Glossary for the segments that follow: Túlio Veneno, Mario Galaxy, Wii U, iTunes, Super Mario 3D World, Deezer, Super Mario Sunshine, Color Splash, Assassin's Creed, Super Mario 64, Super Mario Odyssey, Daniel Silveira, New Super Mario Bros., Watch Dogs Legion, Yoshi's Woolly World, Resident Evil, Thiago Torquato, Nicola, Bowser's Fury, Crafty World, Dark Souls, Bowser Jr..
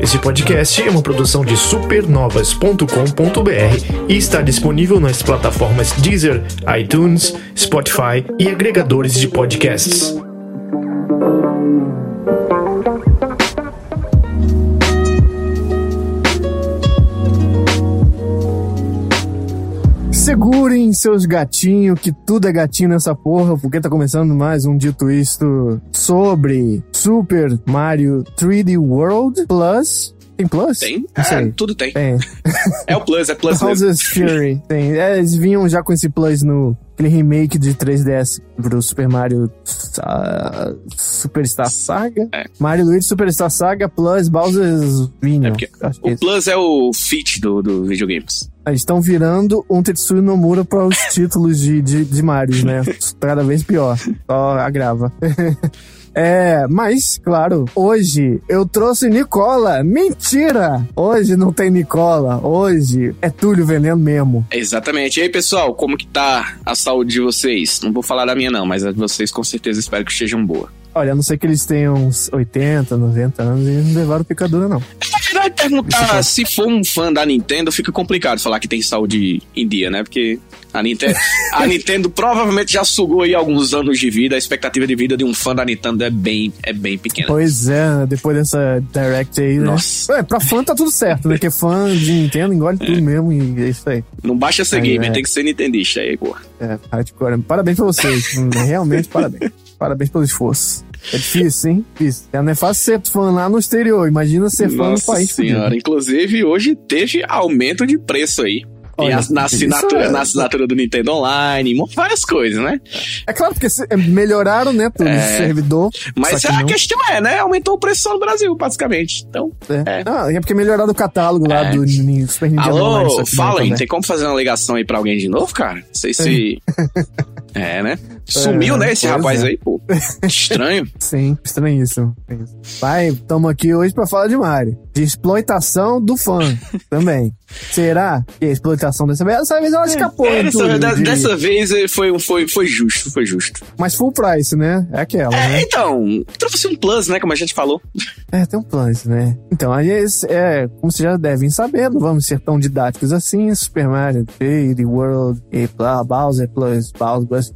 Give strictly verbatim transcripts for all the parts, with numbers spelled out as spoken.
Esse podcast é uma produção de supernovas ponto com ponto b r e está disponível nas plataformas Deezer, iTunes, Spotify e agregadores de podcasts. Segurem seus gatinhos, que tudo é gatinho nessa porra, porque tá começando mais um Dito Isto sobre Super Mario três D World Plus. Tem Plus? Tem. Ah, tudo tem. tem. É o Plus, é Plus mesmo. Bowser's Fury. Tem. É, eles vinham já com esse Plus no aquele remake de três D S pro Super Mario uh, Superstar Saga. É. Mario e Luigi Superstar Saga Plus Bowser's Júnior É o é Plus é o feat do, do videogames. Eles estão virando um Tetsuya Nomura para os títulos de, de, de Mario, né? Cada vez pior. Só agrava. É, mas, claro, hoje eu trouxe Nicola. Mentira! Hoje não tem Nicola. Hoje é Túlio Veneno mesmo. Exatamente. E aí, pessoal, como que tá a saúde de vocês? Não vou falar da minha, não, mas a de vocês com certeza espero que estejam boa. Olha, a não ser que eles tenham uns oitenta, noventa anos e não levaram picadura, não. Vai perguntar, se for um fã da Nintendo, fica complicado falar que tem saúde em dia, né? Porque a Nintendo, a Nintendo provavelmente já sugou aí alguns anos de vida. A expectativa de vida de um fã da Nintendo é bem, é bem pequena. Pois é, depois dessa Direct aí, nossa, né? É, pra fã tá tudo certo, né? Porque fã de Nintendo engole é. tudo mesmo e é isso aí. Não baixa ser gamer, é. tem que ser nintendista aí, pô. É, hardcore. Parabéns pra vocês. Realmente, parabéns. Parabéns pelo esforço. É difícil, hein? Difícil. Não é fácil ser fã lá no exterior. Imagina ser fã Nossa no país. Nossa senhora. Pedido. Inclusive, hoje teve aumento de preço aí. Olha, e na assinatura, é... na assinatura do Nintendo Online, várias coisas, né? É claro, porque melhoraram, né, tudo, é... servidor. Mas a questão é, né, aumentou o preço só no Brasil, basicamente. Então, é. É. Ah, é porque melhoraram o catálogo lá é. do Super Nintendo Alô, Online. Alô, fala aí, tem como fazer uma ligação aí pra alguém de novo, cara? Não sei se... É, né? Sumiu, é, né, esse rapaz é. aí, pô. Estranho. Sim, estranhíssimo. Pai, estamos aqui hoje pra falar de Mario. De exploitação do fã também. Será que a exploitação dessa vez? Dessa vez ela escapou. É, é, dessa, tudo, da, dessa vez foi, foi, foi justo, foi justo. Mas full price, né? É aquela, é, né? Então, trouxe um plus, né, como a gente falou. É, tem um plus, né? Então, aí é, como vocês já devem saber, não vamos ser tão didáticos assim. Super Mario três D World e Bowser Plus, Bowser Plus...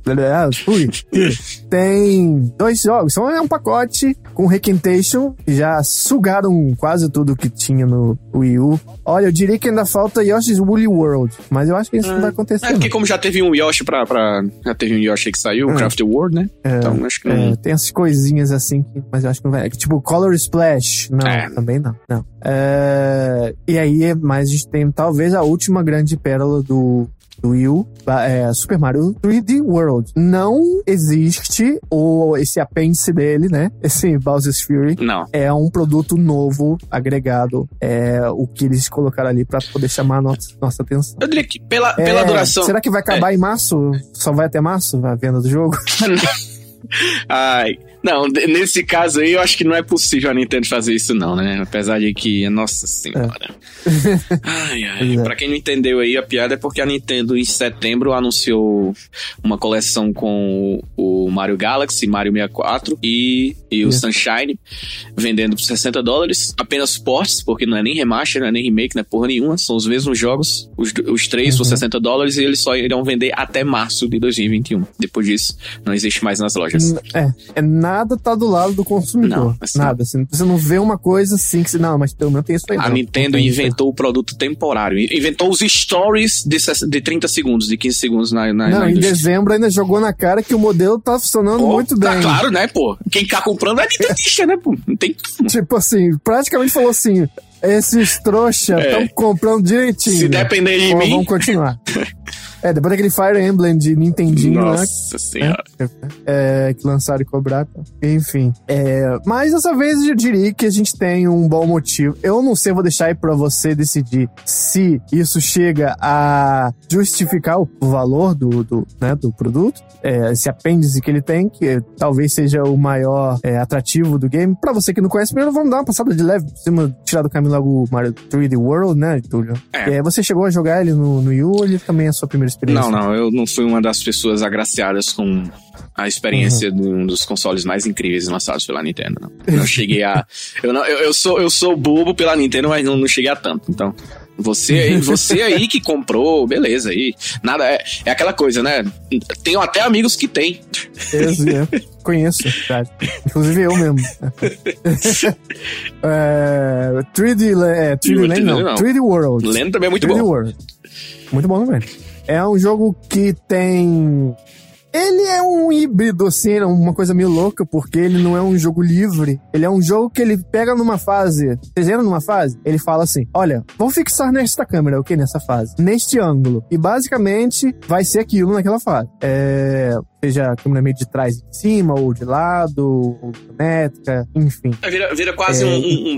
Ui, tem dois jogos, são um pacote com Requentation, já sugaram quase tudo que tinha no Wii U. Olha, eu diria que ainda falta Yoshi's Woolly World, mas eu acho que isso ah, não vai acontecer. É porque não. Como já teve um Yoshi pra, pra... Já teve um Yoshi que saiu, o ah, Crafty World, né? É, então acho que não... É, tem essas coisinhas assim, mas eu acho que não vai... Tipo, Color Splash. Não, é. também não. não. É, e aí, mas a gente tem talvez a última grande pérola do... do Wii U, é, Super Mario três D World. Não existe o, esse apêndice dele, né? Esse Bowser's Fury. Não. É um produto novo, agregado. É o que eles colocaram ali pra poder chamar a nossa, nossa atenção. Eu diria que pela, é, pela duração... Será que vai acabar é. em março? Só vai até março a venda do jogo? Ai... Não, nesse caso aí, eu acho que não é possível a Nintendo fazer isso não, né? Apesar de que, nossa senhora. É. Ai, ai. É. Pra quem não entendeu aí, a piada é porque a Nintendo em setembro anunciou uma coleção com o Mario Galaxy, Mario sessenta e quatro e, e o é. Sunshine, vendendo por sessenta dólares. Apenas ports, porque não é nem remaster, não é nem remake, não é porra nenhuma. São os mesmos jogos, os, os três por uhum. sessenta dólares, e eles só irão vender até março de dois mil e vinte e um. Depois disso, não existe mais nas lojas. É, é na Nada tá do lado do consumidor. Não, assim, nada. Assim, você não vê uma coisa assim que você... Não, mas pelo menos tem isso aí. A não. Nintendo inventou o produto temporário. Inventou os stories de, de trinta segundos, de quinze segundos na, na, não, na indústria. Em dezembro ainda jogou na cara que o modelo tá funcionando pô, muito tá bem. Tá claro, né, pô? Quem tá comprando é nintendista, né, pô? Não tem como. Tipo assim, praticamente falou assim... Esses trouxas estão é. comprando direitinho. Se depender de vamos, mim... Vamos continuar. É, depois daquele Fire Emblem de Nintendinho, Nossa né? Nossa senhora. É, é, que lançaram e cobraram. Enfim. É, mas dessa vez eu diria que a gente tem um bom motivo. Eu não sei, vou deixar aí pra você decidir se isso chega a justificar o valor do, do, né, do produto. É, esse apêndice que ele tem, que é, talvez seja o maior é, atrativo do game. Pra você que não conhece, primeiro vamos dar uma passada de leve, tirar do caminho logo o Mario três D World, né, Túlio? É. É, você chegou a jogar ele no Wii U, ele também é a sua primeira primeira experiência? Não, não, eu não fui uma das pessoas agraciadas com a experiência uhum. de um dos consoles mais incríveis lançados pela Nintendo. Não, não cheguei a... Eu, não, eu, eu, sou, eu sou bobo pela Nintendo, mas não, não cheguei a tanto, então... Você, você aí que comprou, beleza, aí. Nada, é, é aquela coisa, né? Tenho até amigos que tem. Eu conheço, cara. Inclusive eu mesmo. é, três D, é, três D Land, não. não. três D World. Land também é muito bom. World. Muito bom também. É um jogo que tem... Ele é um híbrido, assim, uma coisa meio louca, porque ele não é um jogo livre. Ele é um jogo que ele pega numa fase, vocês entram numa fase, ele fala assim, olha, vamos fixar nesta câmera, o que nessa fase? Neste ângulo. E basicamente vai ser aquilo naquela fase. É... Seja a câmera meio de trás e de cima, ou de lado, ou isométrica, enfim. Vira, vira quase é, um,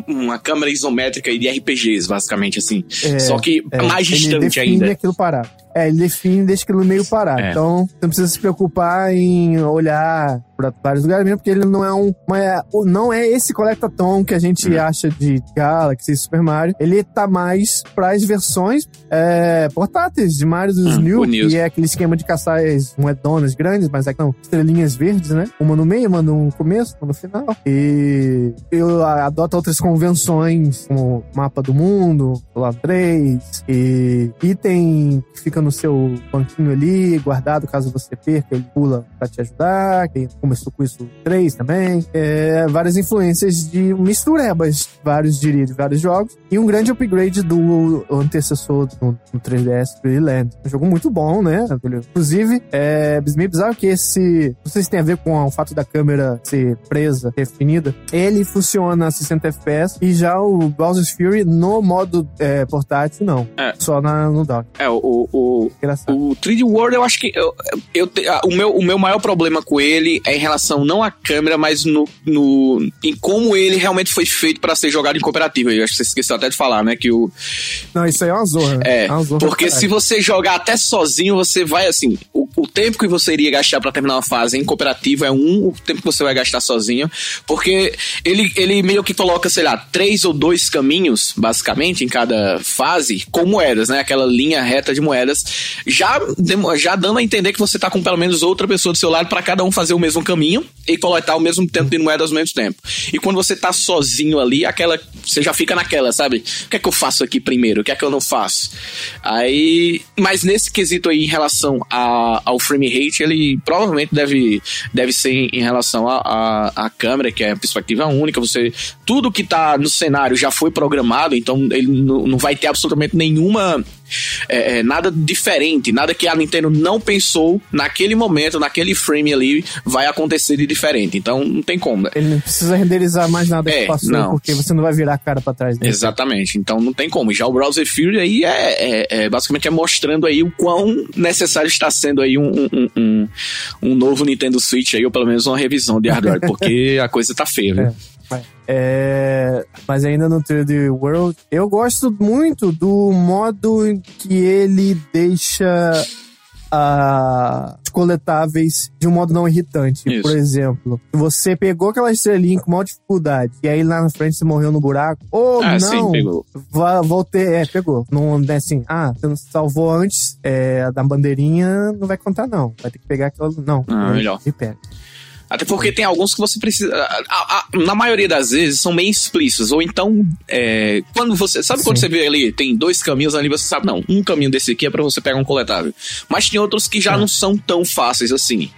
um, uma câmera isométrica de R P Gs, basicamente, assim. É, só que é, mais distante ainda. Ele define aquilo parado. É, ele define e deixa aquilo meio parado. É. Então, você não precisa se preocupar em olhar para vários lugares mesmo, porque ele não é um... Uma, não é esse collectathon que a gente hum. acha de Galaxy e Super Mario. Ele tá mais para as versões é, portáteis de Mario dos hum, New, que é aquele esquema de caçar as moedonas grandes, mas aqui não, estrelinhas verdes, né? Uma no meio, uma no começo, uma no final. E eu adoto outras convenções, como mapa do mundo, lá três, e item que fica no seu banquinho ali, guardado caso você perca, ele pula pra te ajudar, que começou com isso três também. É, várias influências de misturebas, vários diria, de vários jogos. E um grande upgrade do antecessor do, do três D S, três D Land. Um jogo muito bom, né? Inclusive, é meio bizarro que esse... Não sei se tem a ver com o fato da câmera ser presa, definida. Ele funciona a sessenta F P S e já o Bowser's Fury no modo é, portátil, não. É. Só na, no dock. É, o... O, o três D World, eu acho que... Eu, eu, o, meu, o meu maior problema com ele é em relação não à câmera, mas no, no, em como ele realmente foi feito pra ser jogado em cooperativa. Eu acho que você esqueceu até de falar, né? Que o... Não, isso aí é uma zorra. É, é uma zorra porque se você jogar até sozinho, você vai assim... O, o tempo que você iria gastar pra terminar uma fase em cooperativa é um, o tempo que você vai gastar sozinho, porque ele, ele meio que coloca, sei lá, três ou dois caminhos, basicamente, em cada fase, com moedas, né? Aquela linha reta de moedas, já, já dando a entender que você tá com pelo menos outra pessoa do seu lado pra cada um fazer o mesmo caminho e coletar o mesmo tanto de moedas ao mesmo tempo. E quando você tá sozinho ali, aquela, você já fica naquela, sabe? O que é que eu faço aqui primeiro? O que é que eu não faço? Aí, mas nesse quesito aí, em relação a, ao frame rate, ele provavelmente deve, deve ser em relação à câmera, que é a perspectiva única. Você, tudo que tá no cenário já foi programado, então ele não, não vai ter absolutamente nenhuma é, nada diferente, nada que a Nintendo não pensou naquele momento, naquele frame ali, vai acontecer de diferente. Então não tem como, né? Ele não precisa renderizar mais nada é, que passou, não. Porque você não vai virar a cara pra trás dele. Exatamente, então não tem como. Já o Bowser Fury aí é, é, é basicamente é mostrando aí o quão necessário está sendo aí um, um, um Um, um novo Nintendo Switch aí, ou pelo menos uma revisão de hardware, porque a coisa tá feia, né? É, mas ainda no três D World, eu gosto muito do modo que ele deixa a... coletáveis de um modo não irritante. Isso. Por exemplo, você pegou aquela estrelinha com maior dificuldade e aí lá na frente você morreu no buraco. Ou ah, não, sim, pegou. Voltei, é, pegou. Não é assim, ah, você não salvou antes é, da bandeirinha, não vai contar não. Vai ter que pegar aquela, não. Ah, melhor. E pega. Até porque tem alguns que você precisa... A, a, a, na maioria das vezes, são meio explícitos. Ou então, é, quando você... Sabe quando Sim. você vê ali, tem dois caminhos ali, você sabe, não, um caminho desse aqui é pra você pegar um coletável. Mas tem outros que já é. não são tão fáceis assim.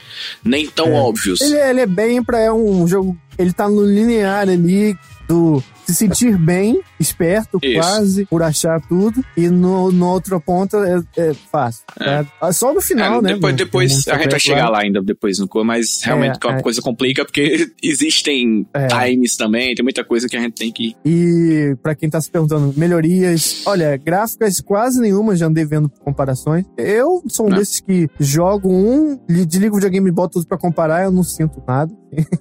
Nem tão é. óbvios. Ele, ele é bem pra... É um jogo... Ele tá no linear ali do... se sentir bem, esperto, Isso. quase, por achar tudo. E no, no outra ponta é, é fácil. É. É, só no final, é, né? Depois, depois a gente vai chegar lá ainda, depois no corpo, mas realmente é, a é. coisa complica, porque existem é. times também, tem muita coisa que a gente tem que... E pra quem tá se perguntando, melhorias... Olha, gráficas quase nenhuma, já andei vendo comparações. Eu sou um não. desses que jogo um, desligo o videogame e boto tudo pra comparar, eu não sinto nada.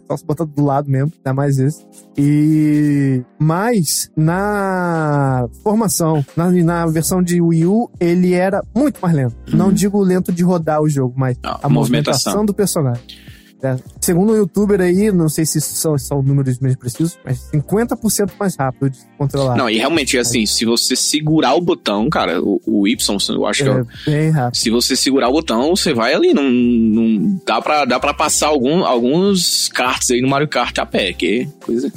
Só se botar do lado mesmo, ainda mais esse. E... Mas, na formação, na, na versão de Wii U, ele era muito mais lento. Hum. Não digo lento de rodar o jogo, mas não, a movimentação. movimentação do personagem. né? Segundo o youtuber aí, não sei se isso são, são números menos precisos, mas cinquenta por cento mais rápido de controlar. Não, e realmente, assim, se você segurar o botão, cara, o, o Y, eu acho é, que... É, bem rápido. Se você segurar o botão, você vai ali, não... não dá, pra, dá pra passar algum, alguns karts aí no Mario Kart a pé, que coisa...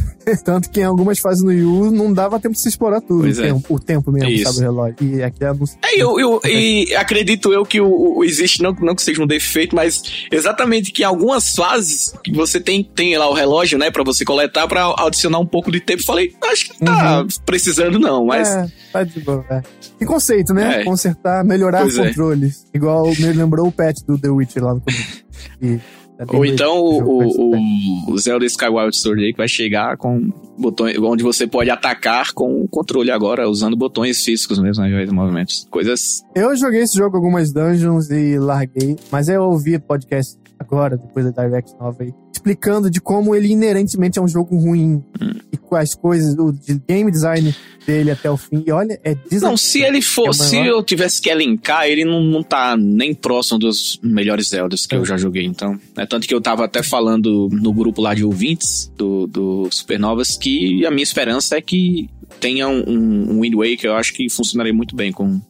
Tanto que em algumas fases no Wii U não dava tempo de se explorar tudo, o tempo, é. o tempo mesmo, isso. Sabe, o relógio. E aqui é, é eu, eu e acredito eu que o, o existe, não, não que seja um defeito, mas exatamente que em algumas fases que você tem, tem lá o relógio, né, pra você coletar, pra adicionar um pouco de tempo. Falei, acho que não tá uhum. precisando não, mas... É, tá de boa, é. Que conceito, né? É. Consertar, melhorar pois os é. controles. Igual me lembrou o patch do The Witcher lá no começo. E... Ou então o, o, o Zelda Skyward Sword aí que vai chegar com botões, onde você pode atacar com o controle agora, usando botões físicos mesmo, ao invés de movimentos, coisas... Eu joguei esse jogo algumas dungeons e larguei, mas eu ouvi podcast agora, depois da Direct nova aí, explicando de como ele inerentemente é um jogo ruim, hum. e quais coisas, o game design dele até o fim, e olha, é desafiante. Não, se ele fosse, é se eu tivesse que elencar, ele não, não tá nem próximo dos melhores Zeldas que é. eu já joguei, então. É tanto que eu tava até falando no grupo lá de ouvintes do, do Supernovas, que a minha esperança é que tenha um, um Wind Waker, eu acho que funcionaria muito bem com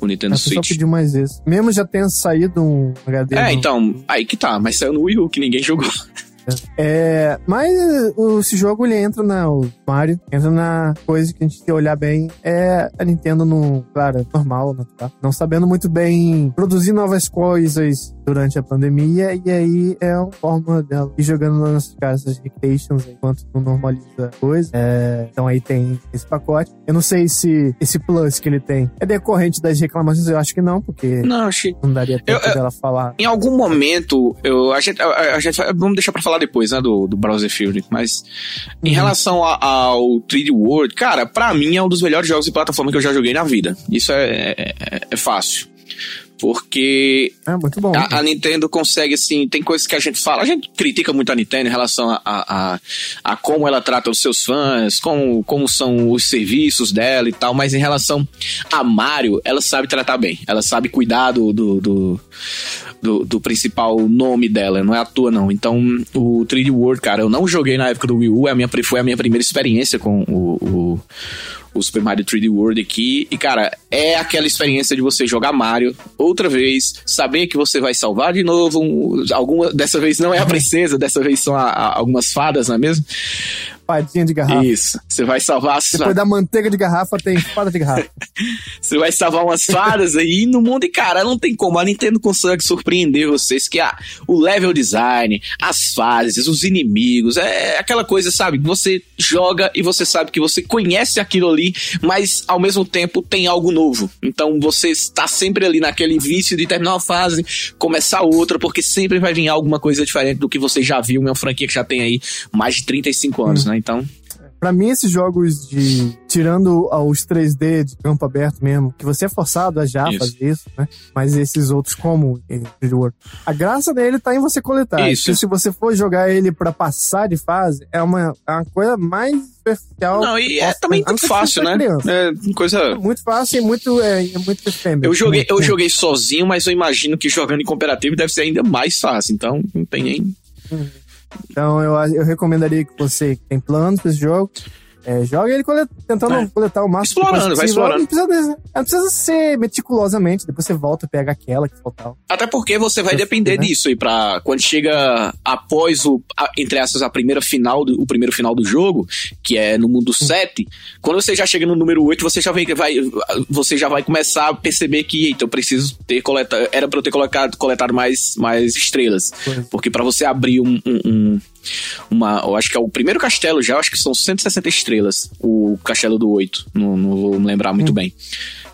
o Nintendo Switch. Eu só pedi mais isso. Mesmo já tendo saído um H D... É, no... então, aí que tá, mas saiu no Wii U, que ninguém jogou. É, mas esse jogo ele entra na o Mario, entra na coisa que a gente tem que olhar bem, é a Nintendo no, claro, normal, tá? Não sabendo muito bem produzir novas coisas durante a pandemia, e aí é uma forma dela ir jogando nas nossas casas recreations enquanto não normaliza a coisa, é, então aí tem esse pacote. Eu não sei se esse plus que ele tem é decorrente das reclamações, eu acho que não, porque não, achei... não daria tempo eu, eu, dela falar. Em algum momento eu, a gente, a, a gente, vamos deixar pra falar depois, né, do, do Bowser's Fury, mas em uhum. relação a, ao três D World, cara, pra mim é um dos melhores jogos de plataforma que eu já joguei na vida. Isso é, é, é fácil. Porque é muito bom, a, a Nintendo consegue, assim, tem coisas que a gente fala, a gente critica muito a Nintendo em relação a, a, a como ela trata os seus fãs, como, como são os serviços dela e tal, mas em relação a Mario, ela sabe tratar bem, ela sabe cuidar do do, do, do, do principal nome dela, não é à toa não. Então o três D World, cara, eu não joguei na época do Wii U, é a minha, foi a minha primeira experiência com o, o o Super Mario três D World aqui, e cara, é aquela experiência de você jogar Mario outra vez, saber que você vai salvar de novo, um, alguma, dessa vez não é a princesa, dessa vez são a, a, algumas fadas, não é mesmo? Fadinha de garrafa. Isso, você vai salvar as depois fa... da manteiga de garrafa tem fada de garrafa. Você vai salvar umas fadas aí no mundo, e cara, não tem como, a Nintendo consegue surpreender vocês, que a, o level design, as fases, os inimigos, é aquela coisa, sabe, você joga e você sabe que você conhece aquilo ali, mas ao mesmo tempo tem algo novo. Então você está sempre ali naquele vício de terminar uma fase, começar outra, porque sempre vai vir alguma coisa diferente do que você já viu, uma franquia que já tem aí mais de trinta e cinco anos, hum. né? Então... Pra mim, esses jogos de... Tirando os três D de campo aberto mesmo, que você é forçado a já isso. fazer isso, né? Mas esses outros, como o World, a graça dele tá em você coletar. Isso. Se você for jogar ele pra passar de fase, é uma, é uma coisa mais superficial. Não, e é também muito fácil, né? É, coisa... é muito fácil e muito, é, é muito efêmero. Eu joguei, eu joguei sozinho, mas eu imagino que jogando em cooperativo deve ser ainda mais fácil. Então, não tem nem... Uhum. Então eu, eu recomendaria que você que tem planos pra esse jogo, é, jogue ele colet- tentando é. coletar o máximo explorando, vai explorando. Não precisa, não precisa ser meticulosamente, depois você volta e pega aquela que faltava. Até porque você vai eu depender sei, né? disso aí pra, quando chega após o, a, entre essas, a primeira final do, o primeiro final do jogo, que é no mundo sete, quando você já chega no número oito, você já, vem, vai, você já vai começar a perceber que, eita, eu preciso ter coletado, era pra eu ter colocado, coletado mais, mais estrelas, pois. Porque pra você abrir um, um, um uma, eu acho que é o primeiro castelo já, eu acho que são cento e sessenta estrelas o castelo do oito, não, não vou lembrar muito hum. bem.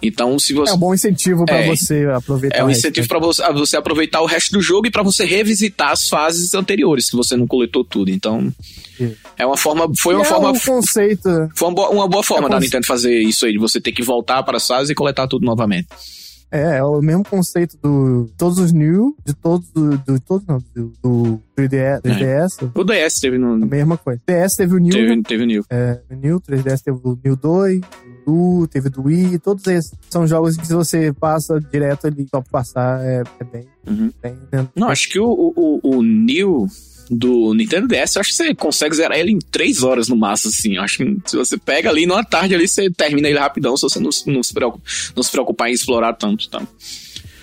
Então, se você... É um bom incentivo pra é, você aproveitar. É um incentivo pra você, você aproveitar o resto do jogo e pra você revisitar as fases anteriores, que você não coletou tudo. Então, é uma forma... Foi e uma é forma... Um conceito. Foi uma boa, uma boa forma é da conce... Nintendo fazer isso aí, de você ter que voltar para as fases e coletar tudo novamente. É, é o mesmo conceito do todos os New, de todos, do, do, todos não, do, do três D S. É. O D S teve no... A mesma coisa. D S teve o New. Teve, né? Teve o New. É, o New, três D S teve o New dois, o New, teve do Wii, todos esses. São jogos que se você passa direto ali, só pra passar, é, é bem... Uhum. bem não, acho que o, o, o New... do Nintendo D S, eu acho que você consegue zerar ele em três horas no máximo, assim. Eu acho que se você pega ali, numa tarde ali, você termina ele rapidão, se você não, não, se, preocupa, não se preocupar em explorar tanto, tá?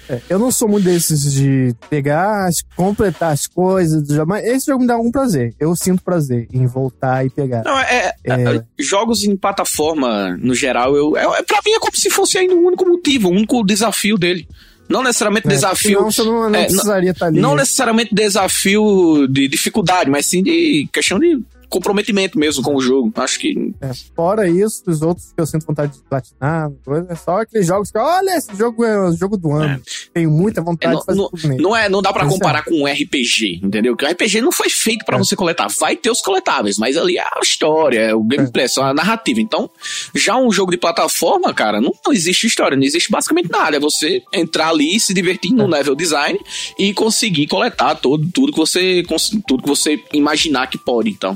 É, eu não sou muito desses de pegar, completar as coisas, mas esse jogo me dá algum prazer. Eu sinto prazer em voltar e pegar. Não, é, é, é... jogos em plataforma, no geral, eu, é, pra mim é como se fosse ainda o único motivo, o único desafio dele. Não necessariamente é, desafio... Não, você não, não é, precisaria estar ali. Não necessariamente desafio de dificuldade, mas sim de questão de comprometimento mesmo com o jogo. Acho que... É, fora isso, os outros que eu sinto vontade de platinar, coisa, é só aqueles jogos que... Olha, esse jogo é o jogo do ano. É. Tenho muita vontade é, não, de fazer não, tudo mesmo. Não, é, não dá pra comparar é. com um R P G, entendeu? Porque o R P G não foi feito pra é. você coletar. Vai ter os coletáveis, mas ali é a história, é o gameplay, é só a narrativa. Então, já um jogo de plataforma, cara, não, não existe história, não existe basicamente nada. É você entrar ali, se divertir é. no level design e conseguir coletar todo, tudo, que você, tudo que você imaginar que pode, então...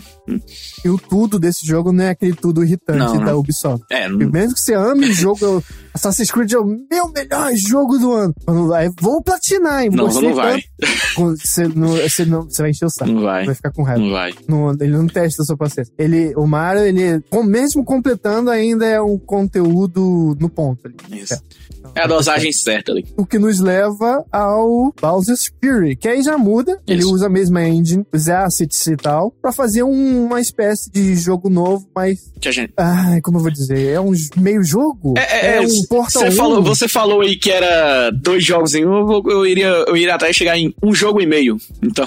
E o tudo desse jogo não é aquele tudo irritante não, não. da Ubisoft. É, não... Mesmo que você ame o jogo, eu... Assassin's Creed é o meu melhor jogo do ano. Quando vai, vou platinar, hein? Não, você não vai. Você, não, você, não, você vai encher o saco. Não vai. Vai ficar com raiva. Não vai. Não, ele não testa a sua paciência. Ele, o Mario, ele, mesmo completando, ainda é um conteúdo no ponto. Ali. Isso. É, é a dosagem certa ali. O que nos leva ao Bowser's Fury, que aí já muda. Isso. Ele usa a mesma engine, os assets e tal, pra fazer um, uma espécie de jogo novo, mas... Que a gente... Ai, como eu vou dizer? É um meio jogo? É, é, é um Portal um. Falou, você falou aí que era dois jogos em um, eu, eu iria, eu iria até chegar em um jogo e meio. Então...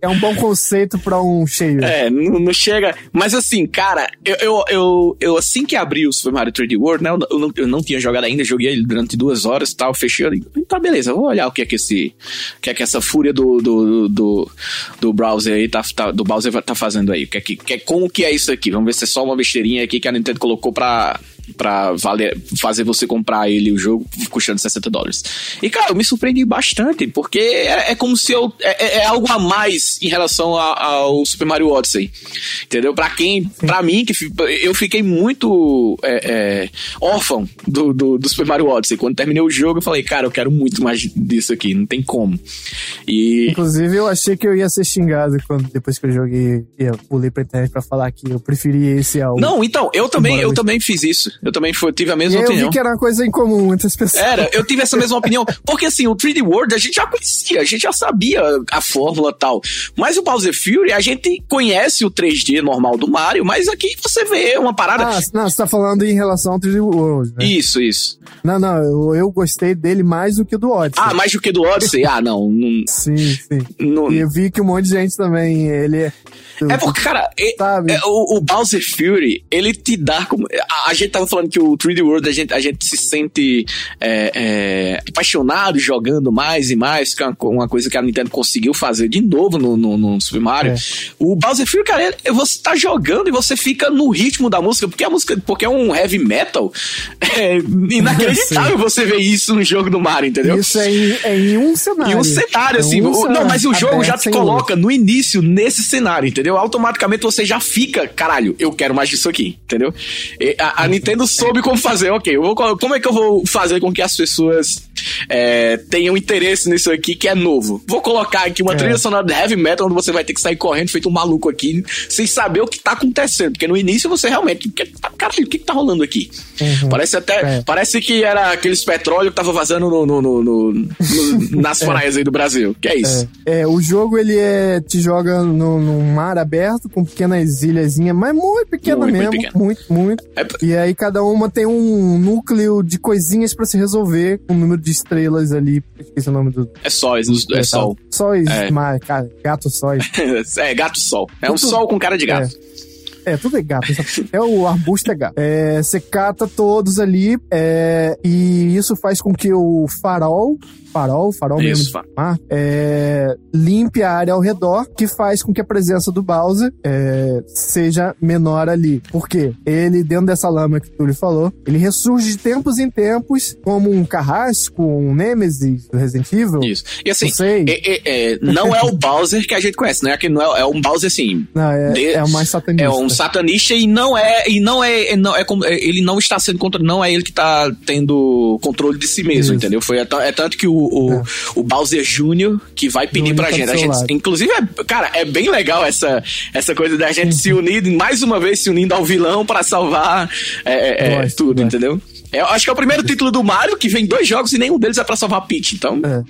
É um bom conceito pra um cheio. É, não, não chega. Mas assim, cara, eu, eu, eu, eu assim que abri o Super Mario três D World, né? Eu, eu, não, eu não tinha jogado ainda, joguei ele durante duas horas e tal, fechei ali. Tá, beleza, vou olhar o que é que esse. O que é que essa fúria do, do, do, do browser aí tá, tá, do browser tá fazendo aí. O que é que, que, como que é isso aqui? Vamos ver se é só uma besteirinha aqui que a Nintendo colocou pra, pra valer, fazer você comprar ele o jogo custando sessenta dólares. E, cara, eu me surpreendi bastante, porque é, é como se eu. É, é algo a mais em relação a, ao Super Mario Odyssey, entendeu? Pra quem, pra mim, que f, eu fiquei muito é, é, órfão do, do, do Super Mario Odyssey. Quando terminei o jogo, eu falei, cara, eu quero muito mais disso aqui, não tem como. E... Inclusive, eu achei que eu ia ser xingado quando, depois que eu joguei, eu pulei pra internet pra falar que eu preferi esse ao... Não, então, eu também, eu também fiz isso. Eu também foi, tive a mesma eu opinião. Eu vi que era uma coisa em comum entre as pessoas. Era, eu tive essa mesma opinião, porque assim, o três D World a gente já conhecia, a gente já sabia a forma tal. Mas o Bowser Fury, a gente conhece o três D normal do Mario, mas aqui você vê uma parada... Ah, não, você tá falando em relação ao três D World, né? Isso, isso. Não, não, eu, eu gostei dele mais do que do Odyssey. Ah, mais do que do Odyssey? Ah, não. não... Sim, sim. Não... E eu vi que um monte de gente também, ele... É porque, cara, sabe? É, o, o Bowser Fury, ele te dá como... A, a gente tava falando que o três D World, a gente, a gente se sente é, é, apaixonado jogando mais e mais, que é uma, uma coisa que a Nintendo conseguiu fazer fazer de novo no, no, no Super Mario. É. O Bowser Fury, cara, você tá jogando e você fica no ritmo da música, porque a música, porque é um heavy metal, é inacreditável você ver isso no jogo do Mario, entendeu? Isso é em, é em um cenário. Em um cenário, é assim. Um o, cenário. Não, mas o jogo já te coloca no início nesse cenário, entendeu? Automaticamente você já fica, caralho, eu quero mais disso aqui, entendeu? A, a Nintendo soube como fazer, ok, eu vou, como é que eu vou fazer com que as pessoas é, tenham interesse nisso aqui que é novo? Vou colocar aqui uma é. trilha sonora de heavy metal, onde você vai ter que sair correndo feito um maluco aqui, sem saber o que tá acontecendo, porque no início você realmente caralho, o que que tá rolando aqui? Uhum. Parece até, é. parece que era aqueles petróleo que tava vazando no, no, no, no, no, nas praias é. aí do Brasil, que é isso. É, é o jogo, ele é, te joga no, no mar aberto, com pequenas ilhazinhas, mas muito pequena muito, mesmo, muito, pequena. muito, muito. É. E aí cada uma tem um núcleo de coisinhas pra se resolver, com um número de estrelas ali, esqueci o nome do... É sóis, é sol. Sóis. É. Mas, cara, gato sol. É, gato sol. É um tudo, sol com cara de gato. É, é tudo é gato. É o arbusto é gato. É, você cata todos ali, é, e isso faz com que o farol farol, farol Isso, mesmo de fumar, é, limpe a área ao redor, que faz com que a presença do Bowser é, seja menor ali. Por quê? Ele, dentro dessa lama que o Túlio falou, ele ressurge de tempos em tempos como um carrasco, um Nemesis do Resident Evil. Isso. E assim, é, é, é, não é o Bowser que a gente conhece, né? Que não é, é um Bowser assim... Não, é, de, é o mais satanista. É um satanista e não é... E não é, é, não, é ele não está sendo controlado, não é ele que está tendo controle de si mesmo, Isso. entendeu? Foi, é, é tanto que o, o, é. o Bowser júnior que vai pedir pra gente. A gente inclusive, é, cara, é bem legal essa, essa coisa da gente Sim. se unir, mais uma vez se unindo ao vilão pra salvar é, é, Nossa, tudo, é. entendeu? Eu acho que é o primeiro título do Mario que vem dois jogos e nenhum deles é pra salvar Peach, então... É.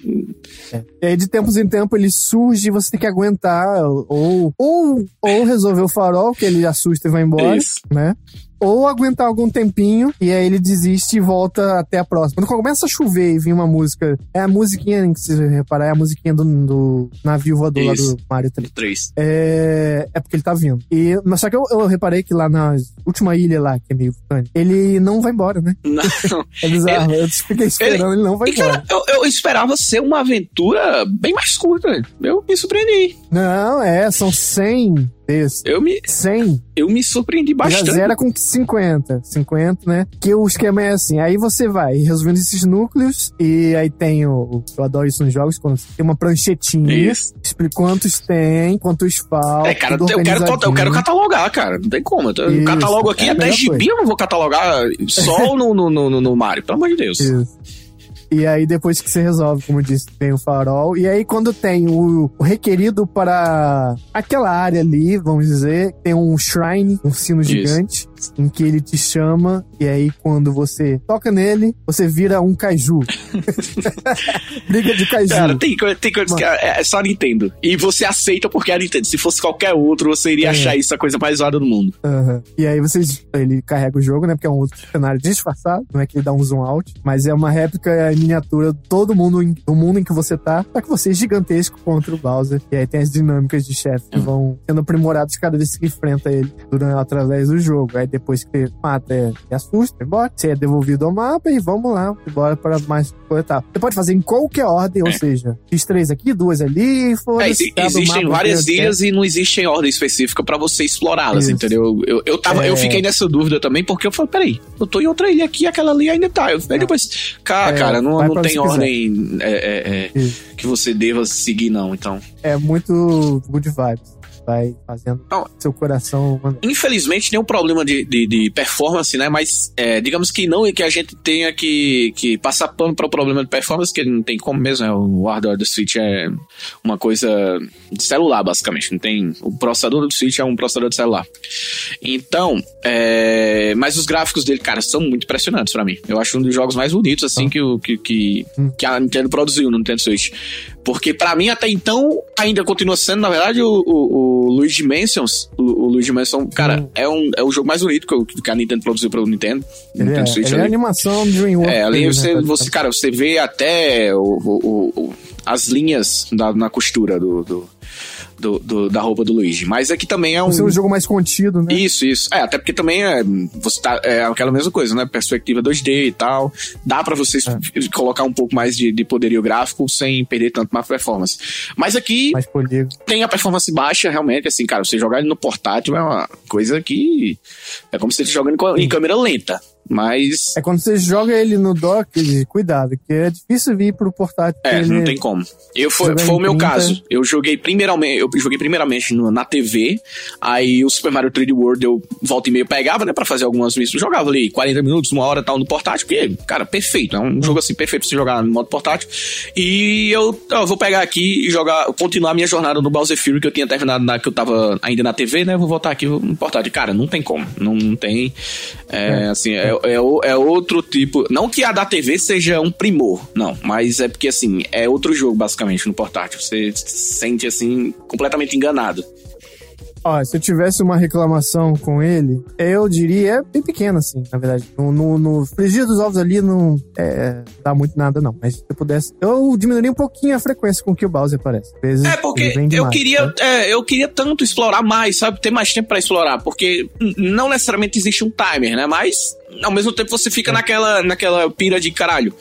É. E aí, de tempos em tempo, ele surge e você tem que aguentar, ou, ou, ou resolver o farol, que ele assusta e vai embora, Isso. né? Ou aguentar algum tempinho, e aí ele desiste e volta até a próxima. Quando começa a chover e vem uma música... É a musiquinha, se você reparar, é a musiquinha do, do navio voador lá do Mario três. É, é porque ele tá vindo. E, mas só que eu, eu reparei que lá na última ilha lá, que é meio vulcânica, ele não vai embora, né? Não. É bizarro. Ele, eu fiquei esperando, ele, ele não vai embora. Eu, eu esperava ser uma aventura bem mais curta. Eu me surpreendi. Não, é, são cem... Desse. Eu me... cem. Eu me surpreendi bastante. Já zera com cinquenta. cinquenta, né? Que o esquema é assim. Aí você vai resolvendo esses núcleos e aí tem o... Eu adoro isso nos jogos, quando tem uma pranchetinha. Isso. Explica quantos tem, quantos faltam. É, cara, eu quero, eu quero catalogar, cara. Não tem como. Eu isso, catalogo aqui é até gibi, eu não vou catalogar só no, no, no, no Mario. Pelo amor de Deus. Isso. E aí depois que você resolve, como eu disse, tem o farol. E aí quando tem o, o requerido para aquela área ali, vamos dizer, tem um shrine, um sino Isso. gigante, em que ele te chama. E aí quando você toca nele, você vira um kaiju. Briga de kaiju. Cara, tem, tem coisas que é, é só a Nintendo. E você aceita porque é a Nintendo. Se fosse qualquer outro, você iria é. achar isso a coisa mais zoada do mundo. Uhum. E aí vocês, ele carrega o jogo, né? Porque é um outro cenário disfarçado. Não é que ele dá um zoom out, mas é uma réplica... miniatura, todo mundo, o mundo em que você tá, só que você é gigantesco contra o Bowser. E aí tem as dinâmicas de chefe que vão sendo aprimoradas cada vez que enfrenta ele durante, através do jogo. Aí depois que você mata e é, assusta, vai embora. Você é devolvido ao mapa e vamos lá, embora para mais coletar. Você pode fazer em qualquer ordem, é. ou seja, fiz três aqui, duas ali, foda-se. É, existem mapa, várias ilhas e não existe ordem específica pra você explorá-las, Isso. entendeu? Eu, eu, tava, é. eu fiquei nessa dúvida também, porque eu falei, peraí, eu tô em outra ilha aqui, aquela ali ainda tá. Eu, aí depois, cara, é. cara, não, não tem ordem é, é, é, que você deva seguir, não, então. É muito good vibes. Vai fazendo então, seu coração... Mano. Infelizmente, nenhum problema de, de, de performance, né? Mas, é, digamos que não, que a gente tenha que, que passar pano para o problema de performance, que não tem como mesmo, né? O hardware do Switch é uma coisa de celular, basicamente. Não tem... O processador do Switch é um processador de celular. Então, é... Mas os gráficos dele, cara, são muito impressionantes para mim. Eu acho um dos jogos mais bonitos, assim, que, o, que, que, que a Nintendo produziu no Nintendo Switch. Porque, para mim, até então, ainda continua sendo, na verdade, o... o O Luigi Mansion, o, o Luigi Mansion, cara, hum. é, um, é o jogo mais bonito que, eu, que a Nintendo produziu para o Nintendo. Ele Nintendo é, Switch, ele é animação Dreamworks. É, ali você, né? você, cara, você vê até o, o, o, as linhas da, na costura do, do, do, do, da roupa do Luigi. Mas aqui também é um... Você é um jogo mais contido, né? Isso, isso. É, até porque também é, você tá, é aquela mesma coisa, né? Perspectiva dois D e tal. Dá para você é. colocar um pouco mais de, de poderio gráfico sem perder tanto na performance. Mas aqui tem a performance baixa, realmente. Assim, cara, você jogar ele no portátil é uma coisa que é como se você estivesse jogando em câmera lenta, mas... É quando você joga ele no dock, cuidado, que é difícil vir pro portátil. É, não tem como. Eu foi, foi o meu caso. Eu joguei primeiramente, eu joguei primeiramente na T V, aí o Super Mario três D World eu volta e meia pegava, né, pra fazer algumas missões. Jogava ali quarenta minutos, uma hora tal no portátil, porque, cara, perfeito. É um jogo assim, perfeito pra você jogar no modo portátil. E eu, eu vou pegar aqui e jogar, continuar a minha jornada no Bowser Fury, que eu tinha terminado, na, que eu tava ainda na T V, né, eu vou voltar aqui no portátil. Cara, não tem como. Não, não tem, é, é. assim, é É, é outro tipo... Não que a da T V seja um primor, não. Mas é porque, assim, é outro jogo, basicamente, no portátil. Você se sente, assim, completamente enganado. Ó, se eu tivesse uma reclamação com ele, eu diria... É bem pequeno, assim, na verdade. No, no, no frigir dos ovos ali não é, dá muito nada, não. Mas se eu pudesse... Eu diminuiria um pouquinho a frequência com que o Bowser aparece. Vezes, é, porque demais, eu, queria, né? é, eu queria tanto explorar mais, sabe? Ter mais tempo pra explorar. Porque não necessariamente existe um timer, né? Mas... Ao mesmo tempo você fica é. naquela, naquela pira de caralho.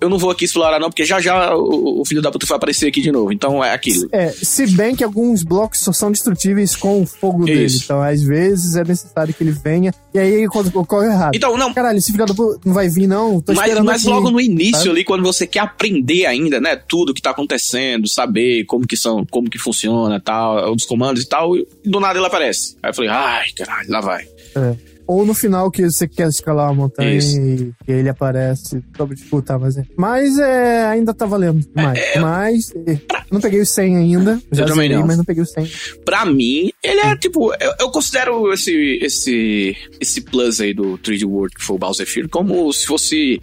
eu não vou aqui explorar não, porque já já o filho da puta vai aparecer aqui de novo, então é aquilo. É, se bem que alguns blocos só são destrutíveis com o fogo dele, então às vezes é necessário que ele venha, e aí ocorre errado. Então, não... Caralho, esse filho da puta não vai vir não, tô esperando. Mas, mas logo no início, sabe? Ali, quando você quer aprender ainda, né, tudo que tá acontecendo, saber como que são, como que funciona, tal, os comandos e tal, e do nada ele aparece. Aí eu falei, ai, caralho, lá vai. É. Ou no final que você quer escalar a montanha e, e ele aparece sobre disputar, mas é. Mas é, ainda tá valendo demais. É, mas é, pra... não peguei os cem ainda. Já eu também sei, não. Mas não peguei os cem. Pra mim, ele é tipo... Eu, eu considero esse, esse, esse plus aí do três D World, que foi o Bowser's Fury, como se fosse...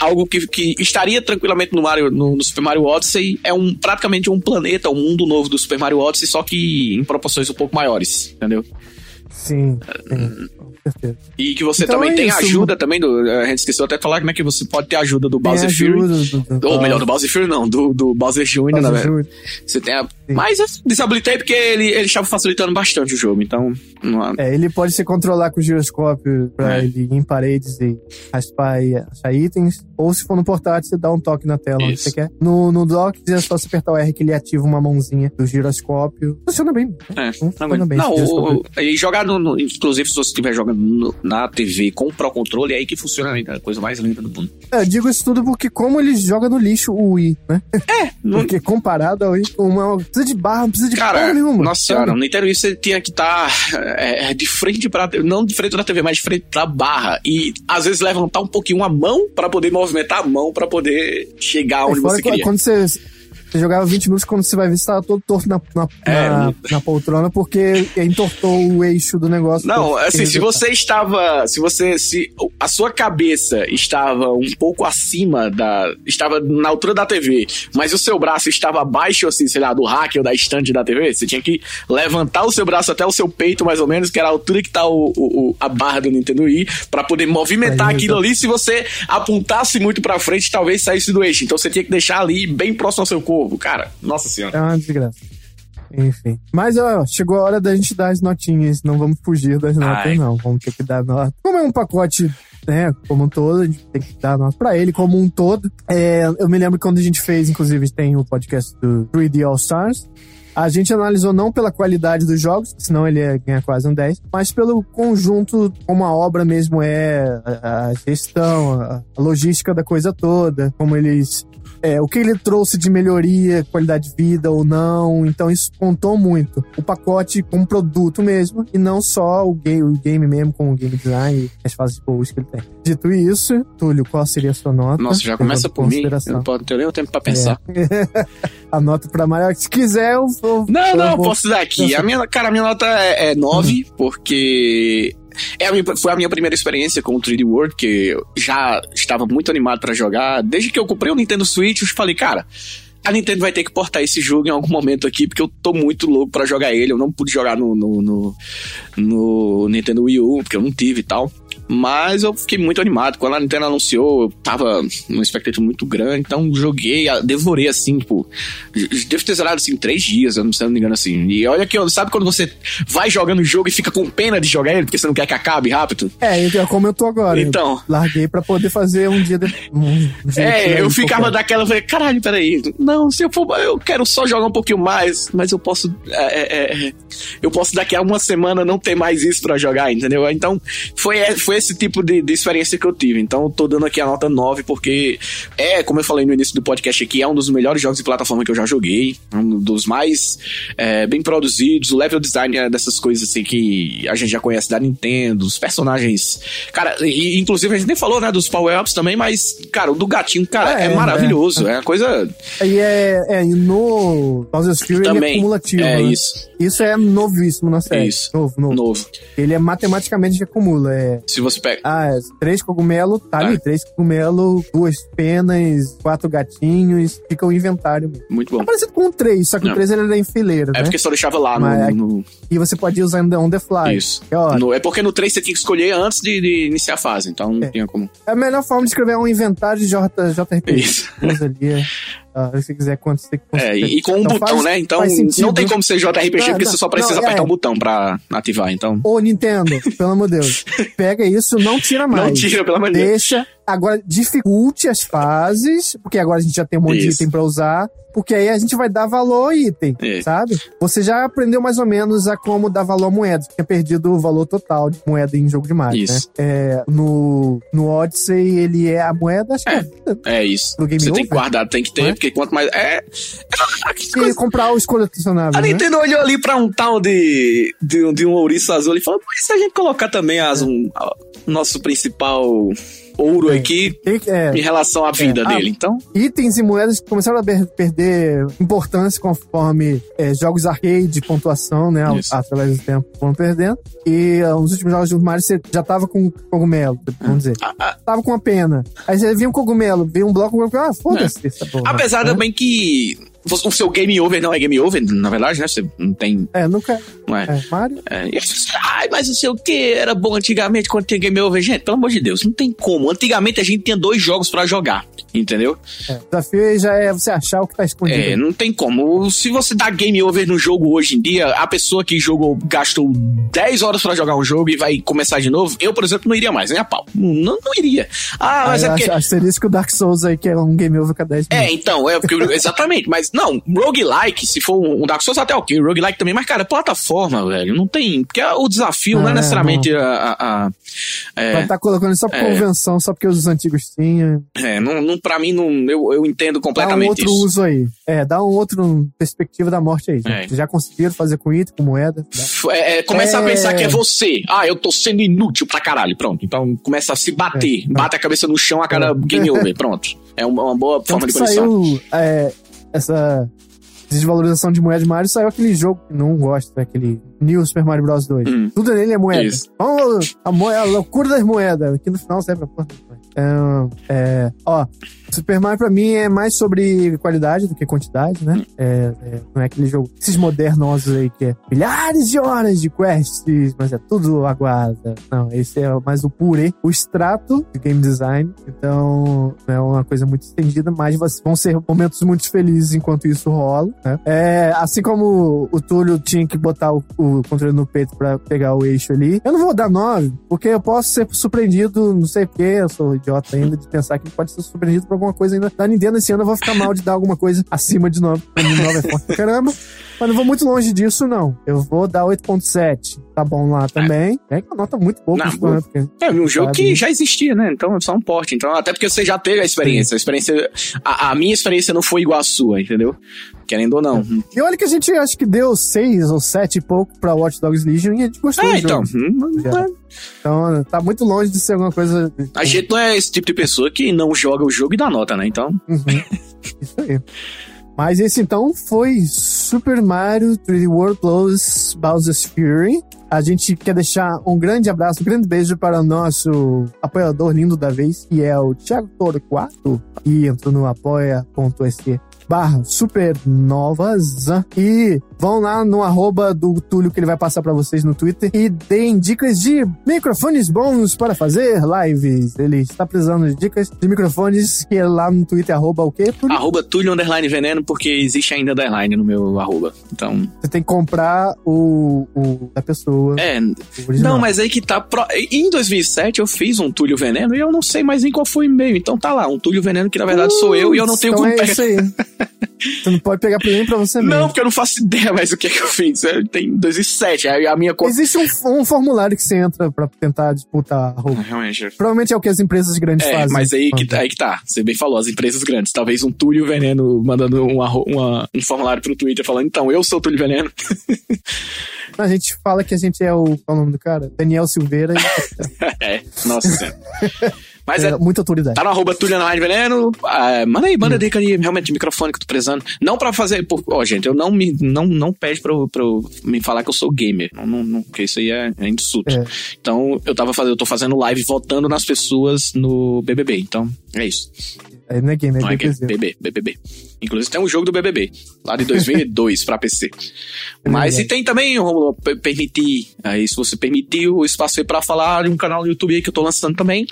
algo que, que estaria tranquilamente no, Mario, no, no Super Mario Odyssey, é um, praticamente um planeta, um mundo novo do Super Mario Odyssey, só que em proporções um pouco maiores, entendeu? Sim, sim, com certeza. E que você então também é tem isso. ajuda também, do, a gente esqueceu até de falar como é que você pode ter ajuda do Bowser Fury, do... ou melhor, do Bowser Fury não, do, do Bowser Júnior na verdade. Você tem a... Mas eu desabilitei porque ele, ele estava facilitando bastante o jogo, então... Não há... É, ele pode se controlar com o giroscópio pra é. ele ir em paredes e raspar e achar itens, ou se for no portátil você dá um toque na tela, isso. onde você quer. No, no dock é só você apertar o R que ele ativa uma mãozinha do giroscópio. Funciona bem. É, funciona bem. Não, o, e jogar no, no, inclusive se você estiver jogando no, na T V com o Pro Controle, é aí que funciona ainda, a coisa mais linda do mundo. É, eu digo isso tudo porque como ele joga no lixo o Wii, né? É! Porque comparado ao Wii, uma... Não precisa de barra, não precisa de porra nenhuma. Nossa senhora, no Nintendo você tinha que estar tá, é, de frente pra... Não de frente da T V, mas de frente pra barra. E às vezes levantar um pouquinho a mão pra poder movimentar a mão, pra poder chegar onde é, você queria. Quando você, você jogava vinte minutos, quando você vai ver, você tava todo torto na, na, é, na, na poltrona, porque entortou o eixo do negócio. Não, assim, se você estava... Se você... Se a sua cabeça estava um pouco acima da... Estava na altura da T V, mas o seu braço estava abaixo, assim, sei lá, do rack ou da estante da T V, você tinha que levantar o seu braço até o seu peito, mais ou menos, que era a altura que tá o, o, a barra do Nintendo Wii, pra poder movimentar aí, aquilo então. Ali. Se você apontasse muito pra frente, talvez saísse do eixo. Então você tinha que deixar ali, bem próximo ao seu corpo. Cara, nossa senhora. É uma desgraça. Enfim. Mas, ó, chegou a hora da gente dar as notinhas. Não vamos fugir das notas, Ai. não. Vamos ter que dar nota. Como é um pacote... né, como um todo, a gente tem que dar nota pra ele como um todo. É, eu me lembro quando a gente fez, inclusive, tem o podcast do três D All Stars, a gente analisou não pela qualidade dos jogos, senão ele ia ganhar quase um dez, mas pelo conjunto, como a obra mesmo é, a gestão, a logística da coisa toda, como eles... É, o que ele trouxe de melhoria, qualidade de vida ou não, então isso contou muito. O pacote com o produto mesmo, e não só o game, o game mesmo com o game design e as fases boas que ele tem. Dito isso, Túlio, qual seria a sua nota? Nossa, já começa por mim, eu não posso ter nem o tempo pra pensar. É. A nota pra maior, se quiser eu vou... Não, eu não, vou... posso dar aqui. A minha, cara, a minha nota é, é nove, porque... É a minha, foi a minha primeira experiência com o três D World, que eu já estava muito animado pra jogar. Desde que eu comprei o Nintendo Switch, eu falei, cara, a Nintendo vai ter que portar esse jogo em algum momento aqui, porque eu tô muito louco pra jogar ele. Eu não pude jogar no, no, no, no Nintendo Wii U, porque eu não tive e tal. Mas eu fiquei muito animado. Quando a Nintendo anunciou, eu tava numa expectativa muito grande. Então joguei, devorei assim, tipo... Devo ter zerado assim três dias, eu não, se eu não me engano assim. E olha que, sabe quando você vai jogando o jogo e fica com pena de jogar ele, porque você não quer que acabe rápido? É, é como eu tô agora. Então... Eu larguei pra poder fazer um dia... De... Um dia é, de eu ficava qualquer. Daquela... Falei, caralho, peraí. Não, se eu for... Eu quero só jogar um pouquinho mais, mas eu posso... É, é, eu posso daqui a uma semana não ter mais isso pra jogar, entendeu? Então, foi... foi esse tipo de, de experiência que eu tive. Então eu tô dando aqui a nota nove, porque é, como eu falei no início do podcast aqui, é um dos melhores jogos de plataforma que eu já joguei, um dos mais é, bem produzidos. O level design é dessas coisas assim que a gente já conhece da Nintendo, os personagens, cara, e, inclusive a gente nem falou, né, dos power-ups também, mas cara, o do gatinho, cara, é, é maravilhoso, é, é. é uma coisa... E é, é e no Bowser's Fury também, ele é acumulativo, é, né? Isso. Isso é novíssimo na série. Isso. Novo, novo. novo. Ele é matematicamente que acumula, é... Se você pega... Ah, três cogumelos, tá ali, ah. três cogumelos, duas penas, quatro gatinhos, fica o inventário mesmo. Muito bom. É parecido com o três, só que não. O três ele era em fileira, é né? Porque só deixava lá mas, no, no... E você pode ir usando on the fly. Isso. É, no, é porque no três você tinha que escolher antes de, de iniciar a fase, então não é. tinha como... É a melhor forma de escrever é um inventário de J R P G. Isso. Ah, se você quiser, quanto você consegue. É, e com um então, botão, faz, né? Então não tem como ser J R P G, não, porque não, você só precisa não, apertar é. um botão pra ativar, então... Ô, Nintendo, pelo amor de Deus, pega isso, não tira mais. Não tira, pelo amor de Deus. Deixa Agora dificulte as fases, porque agora a gente já tem um monte Isso. de item pra usar, porque aí a gente vai dar valor ao item, Isso. sabe? Você já aprendeu mais ou menos a como dar valor a moeda, porque é perdido o valor total de moeda em jogo de Mario, Isso. né? É, no, no Odyssey, ele é a moeda, acho que é a vida. É isso. Pro game Você over. Tem que guardar, tem que ter, é? Porque quanto mais... É... Tem que comprar o escolha adicionável, né? A Nintendo olhou ali pra um tal de, de, de um ouriço azul e falou, mas se a gente colocar também as, um, nosso principal... ouro Sim. aqui é, em relação à vida é, dele, ah, então... Itens e moedas que começaram a perder importância conforme é, jogos arcade, pontuação, né? A, através do tempo foram perdendo. E uh, nos últimos jogos de Mario, você já tava com cogumelo, vamos dizer. Ah, ah, tava com a pena. Aí você via um cogumelo, via um bloco, ah, foda-se é. essa porra. Apesar né? também que... O seu game over não é game over, na verdade, né? Você não tem... É, nunca... Não é. é Mario... É. Ai, mas não sei o que, era bom antigamente quando tinha game over. Gente, pelo amor de Deus, não tem como. Antigamente a gente tinha dois jogos pra jogar, entendeu? É, o desafio já é você achar o que tá escondido. É, não tem como. Se você dá game over no jogo hoje em dia, a pessoa que jogou, gastou dez horas pra jogar um jogo e vai começar de novo, eu, por exemplo, não iria mais, nem a pau. Não, não iria. Ah, mas aí, é porque... Acho, acho que o Dark Souls aí, que é um game over cada dez minutos. É, então, é porque... Exatamente, mas... Não, roguelike, se for um Dark Souls até ok, roguelike também, mas cara, plataforma, velho, não tem, porque o desafio ah, não é necessariamente não. a... a, a é, vai tá colocando só por é, convenção, só porque os antigos tinham. É, não, não, pra mim, não, eu, eu entendo completamente isso. Dá um outro isso. uso aí, é, dá um outro perspectiva da morte aí, é. já conseguiram fazer com item, com moeda. Tá? É, é, começa é... a pensar que é você, ah, eu tô sendo inútil pra caralho, pronto, então começa a se bater, é. bate a cabeça no chão a cada é. game over, pronto, é uma, uma boa então, forma de condição. É, essa desvalorização de moeda de Mario, saiu aquele jogo que não gosta, aquele New Super Mario Bros. dois. Hum. Tudo nele é moeda. Vamos, a, moeda, a loucura das moedas, que no final serve pra porra. Então, é, ó, Super Mario pra mim é mais sobre qualidade do que quantidade, né? É, é, não é aquele jogo, esses modernosos aí que é milhares de horas de quests, mas é tudo aguarda. Não, esse é mais o purê, o extrato de game design. Então, não é uma coisa muito estendida, mas vão ser momentos muito felizes enquanto isso rola, né? É, assim como o Túlio tinha que botar o, o controle no peito pra pegar o eixo ali, eu não vou dar nove, porque eu posso ser surpreendido, não sei porquê, eu sou idiota ainda de pensar que pode ser surpreendido por alguma coisa ainda. Da Nintendo esse ano eu vou ficar mal de dar alguma coisa acima de nove. nove é forte pra caramba. Mas não vou muito longe disso, não. Eu vou dar oito ponto sete. Tá bom lá também. É que é uma nota muito pouco. Não, fã, porque, é um jogo sabe? Que já existia, né? Então é só um porte. Então, até porque você já teve a experiência. A, experiência a, a minha experiência não foi igual à sua, entendeu? Querendo ou não. É. E olha que a gente acho que deu seis ou sete e pouco pra Watch Dogs Legion e a gente gostou é, do então, jogo. Então, tá muito longe de ser alguma coisa... A gente não é esse tipo de pessoa que não joga o jogo e dá nota, né? Então... Uhum. Isso aí. Mas esse então foi Super Mario três D World plus Bowser's Fury. A gente quer deixar um grande abraço, um grande beijo para o nosso apoiador lindo da vez, que é o Thiago Torquato, que entrou no apoia.se barra supernovas. E vão lá no arroba do Túlio, que ele vai passar pra vocês no Twitter, e deem dicas de microfones bons para fazer lives. Ele está precisando de dicas de microfones, que é lá no Twitter, arroba o quê, Túlio? Arroba Túlio underline veneno, porque existe ainda underline no meu arroba. Então... Você tem que comprar o, o da pessoa. É. Não, mas aí que tá... Pro... Em dois mil e sete eu fiz um Túlio Veneno e eu não sei mais nem qual foi o e-mail. Então tá lá, um Túlio Veneno que na verdade uh, sou eu e eu não tenho então como é isso aí. Você não pode pegar problema pra você mesmo. Não, porque eu não faço ideia mais o que é que eu fiz. Tem dois mil e sete, a minha conta... Existe um, um formulário que você entra pra tentar disputar a roupa. Realmente. Provavelmente é o que as empresas grandes é, fazem. Mas aí que, aí que tá. Você bem falou, as empresas grandes. Talvez um Túlio Veneno mandando uma, uma, um formulário pro Twitter falando, então, eu sou o Túlio Veneno. A gente fala que a gente é o... Qual é o nome do cara? Daniel Silveira. E... é, nossa. Mas é, é muita autoridade. Tá no arroba Túlio Online Veneno. É, manda aí, manda hum. dica aí, realmente, de microfone que eu tô prezando. Não pra fazer... Ó, oh, gente, eu não me... Não, não pede pra eu, pra eu me falar que eu sou gamer. Não, não, não, porque isso aí é, é insulto. É. Então, eu tava fazendo... Eu tô fazendo live votando nas pessoas no B B B. Então, é isso. É, não é game, é não B B B. É B B B, B B B. Inclusive tem um jogo do B B B, lá de dois mil e dois pra P C. Mas é, e tem também, Romulo, permitir. Aí, se você permitiu, o espaço aí pra falar de um canal no YouTube aí que eu tô lançando também.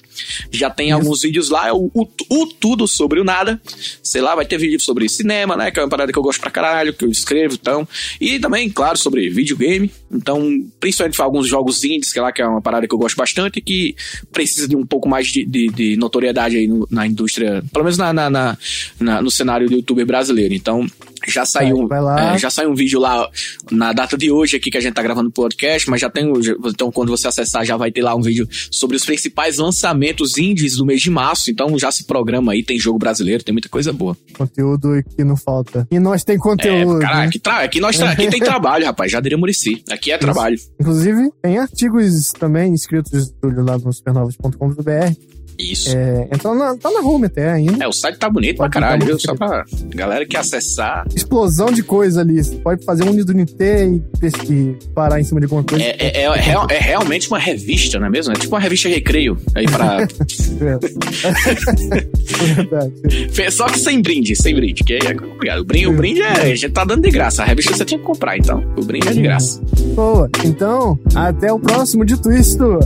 Já tem Isso. alguns vídeos lá, o, o, o tudo sobre o nada. Sei lá, vai ter vídeo sobre cinema, né? Que é uma parada que eu gosto pra caralho, que eu escrevo, então. E também, claro, sobre videogame. Então, principalmente alguns jogos indies, que é lá que é uma parada que eu gosto bastante, que precisa de um pouco mais de, de, de notoriedade aí no, na indústria, pelo menos na, na, na, na, no cenário do youtuber brasileiro. Então, já saiu, é, já saiu um vídeo lá na data de hoje aqui que a gente tá gravando o podcast, mas já tem hoje. Então, quando você acessar, já vai ter lá um vídeo sobre os principais lançamentos indies do mês de março. Então, já se programa aí, tem jogo brasileiro, tem muita coisa boa. Conteúdo que não falta. E nós tem conteúdo. É, caraca, aqui, tra- aqui, nós tra- aqui tem trabalho, rapaz. Já diria Murici. Aqui é trabalho. Inclusive, tem artigos também escritos lá no supernovas ponto com ponto b r. Isso. É, então na, tá na home até ainda. É, o site tá bonito pode pra caralho, viu? Só pra galera que acessar. Explosão de coisa ali. Você pode fazer um nido do Nintendo e parar em cima de alguma coisa. É, é, é, real, é realmente uma revista, não é mesmo? É tipo uma revista Recreio. Aí pra. É. Só que sem brinde, sem brinde. Que é complicado. O brinde, o brinde é, a gente tá dando de graça. A revista você tinha que comprar, então. O brinde é de graça. Boa. Então, até o próximo de Twisto.